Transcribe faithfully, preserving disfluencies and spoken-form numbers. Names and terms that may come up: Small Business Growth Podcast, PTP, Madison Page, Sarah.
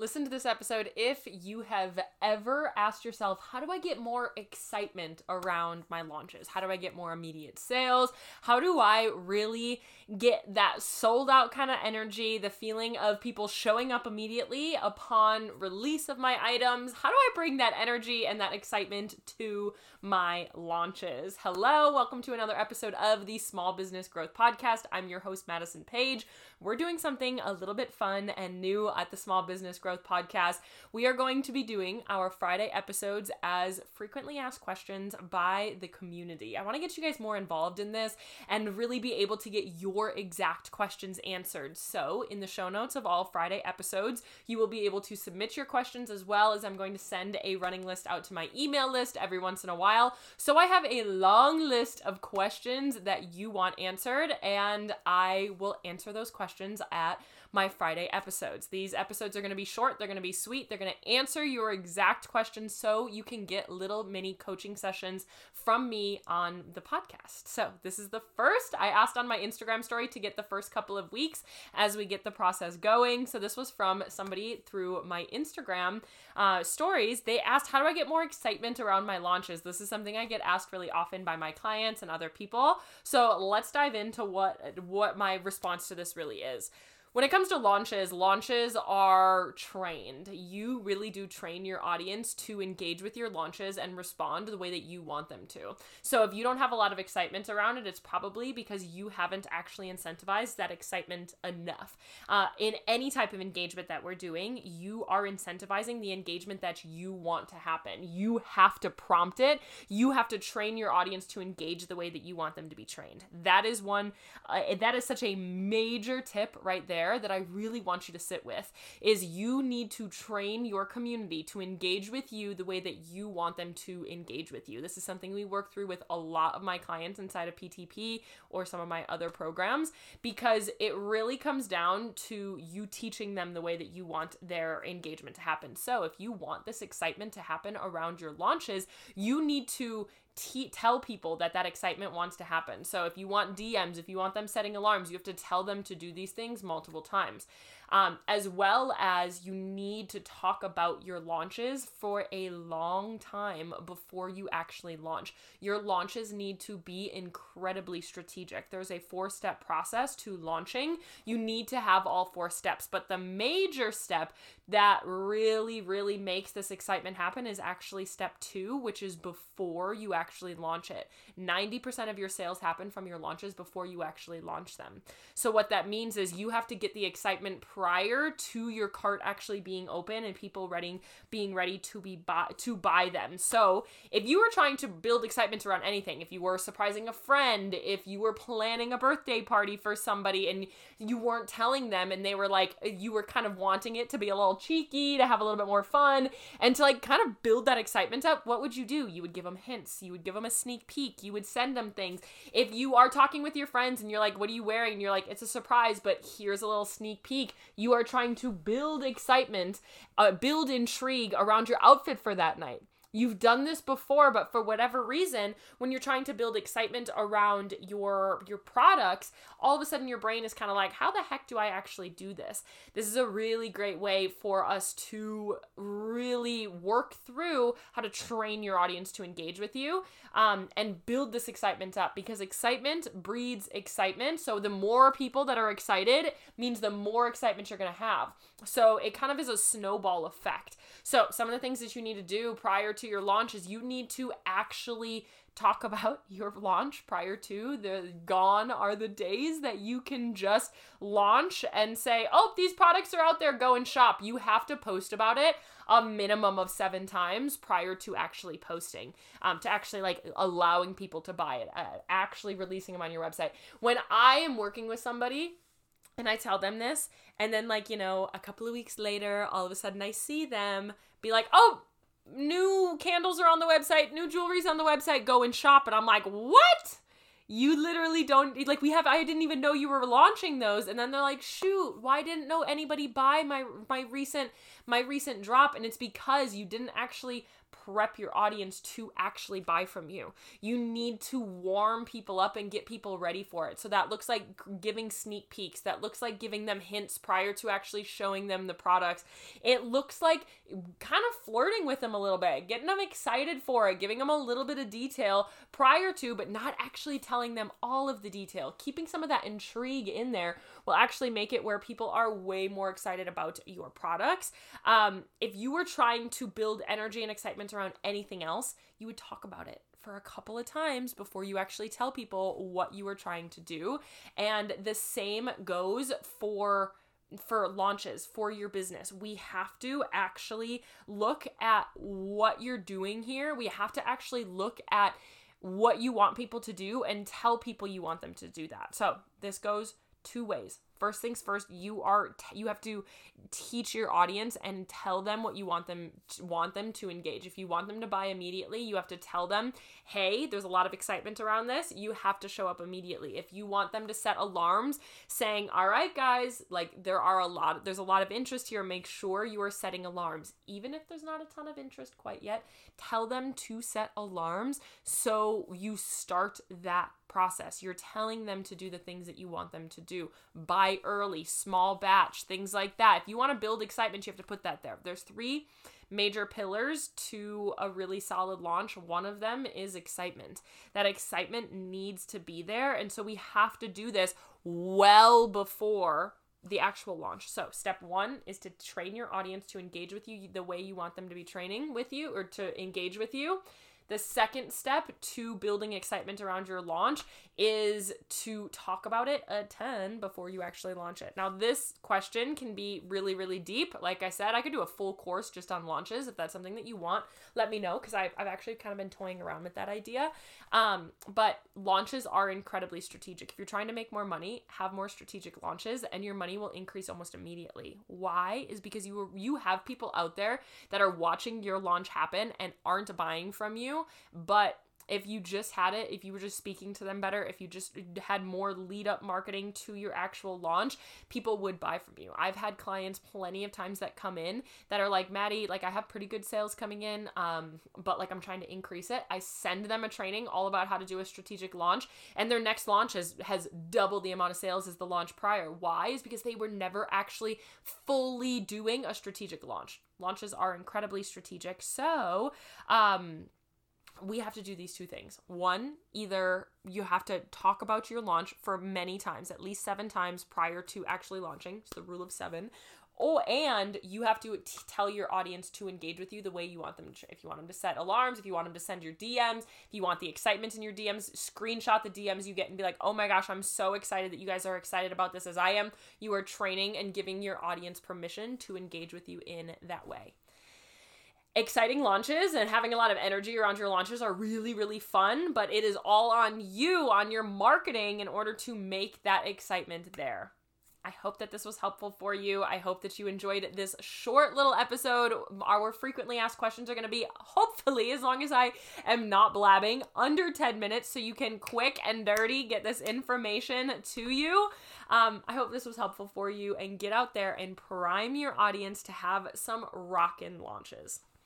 Listen to this episode if you have ever asked yourself, how do I get more excitement around my launches? How do I get more immediate sales? How do I really get that sold out kind of energy, the feeling of people showing up immediately upon release of my items? How do I bring that energy and that excitement to my launches? Hello, welcome to another episode of the Small Business Growth Podcast. I'm your host, Madison Page. We're doing something a little bit fun and new at the Small Business Growth Podcast. We are going to be doing our Friday episodes as frequently asked questions by the community. I want to get you guys more involved in this and really be able to get your exact questions answered. So in the show notes of all Friday episodes, you will be able to submit your questions, as well as I'm going to send a running list out to my email list every once in a while. So I have a long list of questions that you want answered, and I will answer those questions at my Friday episodes. These episodes are going to be short. They're going to be sweet. They're going to answer your exact questions so you can get little mini coaching sessions from me on the podcast. So this is the first. I asked on my Instagram story to get the first couple of weeks as we get the process going. So this was from somebody through my Instagram uh, stories. They asked, how do I get more excitement around my launches? This is something I get asked really often by my clients and other people. So let's dive into what what my response to this really is. When it comes to launches, launches are trained. You really do train your audience to engage with your launches and respond the way that you want them to. So if you don't have a lot of excitement around it, it's probably because you haven't actually incentivized that excitement enough. Uh, in any type of engagement that we're doing, you are incentivizing the engagement that you want to happen. You have to prompt it. You have to train your audience to engage the way that you want them to be trained. That is one, uh, that is such a major tip right there that I really want you to sit with, is you need to train your community to engage with you the way that you want them to engage with you. This is something we work through with a lot of my clients inside of P T P or some of my other programs, because it really comes down to you teaching them the way that you want their engagement to happen. So if you want this excitement to happen around your launches, you need to T- tell people that that excitement wants to happen. So if you want D Ms, if you want them setting alarms, you have to tell them to do these things multiple times. Um, as well as you need to talk about your launches for a long time before you actually launch. Your launches need to be incredibly strategic. There's a four-step process to launching. You need to have all four steps, but the major step that really, really makes this excitement happen is actually step two, which is before you actually launch it. ninety percent of your sales happen from your launches before you actually launch them. So what that means is you have to get the excitement prior to your cart actually being open and people ready, being ready to be buy, to buy them. So if you were trying to build excitement around anything, if you were surprising a friend, if you were planning a birthday party for somebody and you weren't telling them and they were like, you were kind of wanting it to be a little cheeky, to have a little bit more fun and to like kind of build that excitement up, what would you do? You would give them hints. You would give them a sneak peek. You would send them things. If you are talking with your friends and you're like, what are you wearing? And you're like, it's a surprise, but here's a little sneak peek. You are trying to build excitement, uh, build intrigue around your outfit for that night. You've done this before, but for whatever reason, when you're trying to build excitement around your your products, all of a sudden your brain is kind of like, how the heck do I actually do this? This is a really great way for us to really work through how to train your audience to engage with you um, and build this excitement up, because excitement breeds excitement. So the more people that are excited means the more excitement you're going to have. So it kind of is a snowball effect. So some of the things that you need to do prior to to your launches, you need to actually talk about your launch prior to. The gone are the days that you can just launch and say, oh, these products are out there, go and shop. You have to post about it a minimum of seven times prior to actually posting, um, to actually like allowing people to buy it, uh, actually releasing them on your website. When I am working with somebody and I tell them this, and then like, you know, a couple of weeks later, all of a sudden I see them be like, oh, new candles are on the website, new jewelry's on the website, go and shop. And I'm like, what? You literally don't, like we have, I didn't even know you were launching those. And then they're like, shoot, why didn't know anybody buy my, my recent, my recent drop? And it's because you didn't actually prep your audience to actually buy from you. You need to warm people up and get people ready for it. So that looks like giving sneak peeks. That looks like giving them hints prior to actually showing them the products. It looks like kind of flirting with them a little bit, getting them excited for it, giving them a little bit of detail prior to, but not actually telling them all of the detail. Keeping some of that intrigue in there will actually make it where people are way more excited about your products. Um, if you were trying to build energy and excitement around anything else, you would talk about it for a couple of times before you actually tell people what you are trying to do. And the same goes for for launches, for your business. We have to actually look at what you're doing here. We have to actually look at what you want people to do and tell people you want them to do that. So this goes two ways. First things first, you are t- you have to teach your audience and tell them what you want them to, want them to engage. If you want them to buy immediately, you have to tell them, hey, there's a lot of excitement around this. You have to show up immediately. If you want them to set alarms saying, all right, guys, like there are a lot, there's a lot of interest here. Make sure you are setting alarms. Even if there's not a ton of interest quite yet, tell them to set alarms so you start that process. You're telling them to do the things that you want them to do. Buy early, small batch, things like that. If you want to build excitement, you have to put that there. There's three major pillars to a really solid launch. One of them is excitement. That excitement needs to be there. And so we have to do this well before the actual launch. So step one is to train your audience to engage with you the way you want them to be training with you or to engage with you. The second step to building excitement around your launch is to talk about it a ton before you actually launch it. Now, this question can be really, really deep. Like I said, I could do a full course just on launches. If that's something that you want, let me know, because I've, I've actually kind of been toying around with that idea. Um, but launches are incredibly strategic. If you're trying to make more money, have more strategic launches, and your money will increase almost immediately. Why? Is because you you have people out there that are watching your launch happen and aren't buying from you. But if you just had it, if you were just speaking to them better, if you just had more lead up marketing to your actual launch, people would buy from you. I've had clients plenty of times that come in that are like, Maddie, like I have pretty good sales coming in, um, but like I'm trying to increase it. I send them a training all about how to do a strategic launch, and their next launch has, has doubled the amount of sales as the launch prior. Why? Is because they were never actually fully doing a strategic launch. Launches are incredibly strategic. So, um, we have to do these two things. One, either you have to talk about your launch for many times, at least seven times prior to actually launching. It's the rule of seven. Oh, and you have to t- tell your audience to engage with you the way you want them to. If you want them to set alarms, if you want them to send your D Ms, if you want the excitement in your D Ms, screenshot the D Ms you get and be like, oh my gosh, I'm so excited that you guys are excited about this as I am. You are training and giving your audience permission to engage with you in that way. Exciting launches and having a lot of energy around your launches are really, really fun, but it is all on you, on your marketing, in order to make that excitement there. I hope that this was helpful for you. I hope that you enjoyed this short little episode. Our frequently asked questions are going to be, hopefully, as long as I am not blabbing, under ten minutes, so you can quick and dirty get this information to you. Um, I hope this was helpful for you, and get out there and prime your audience to have some rockin' launches.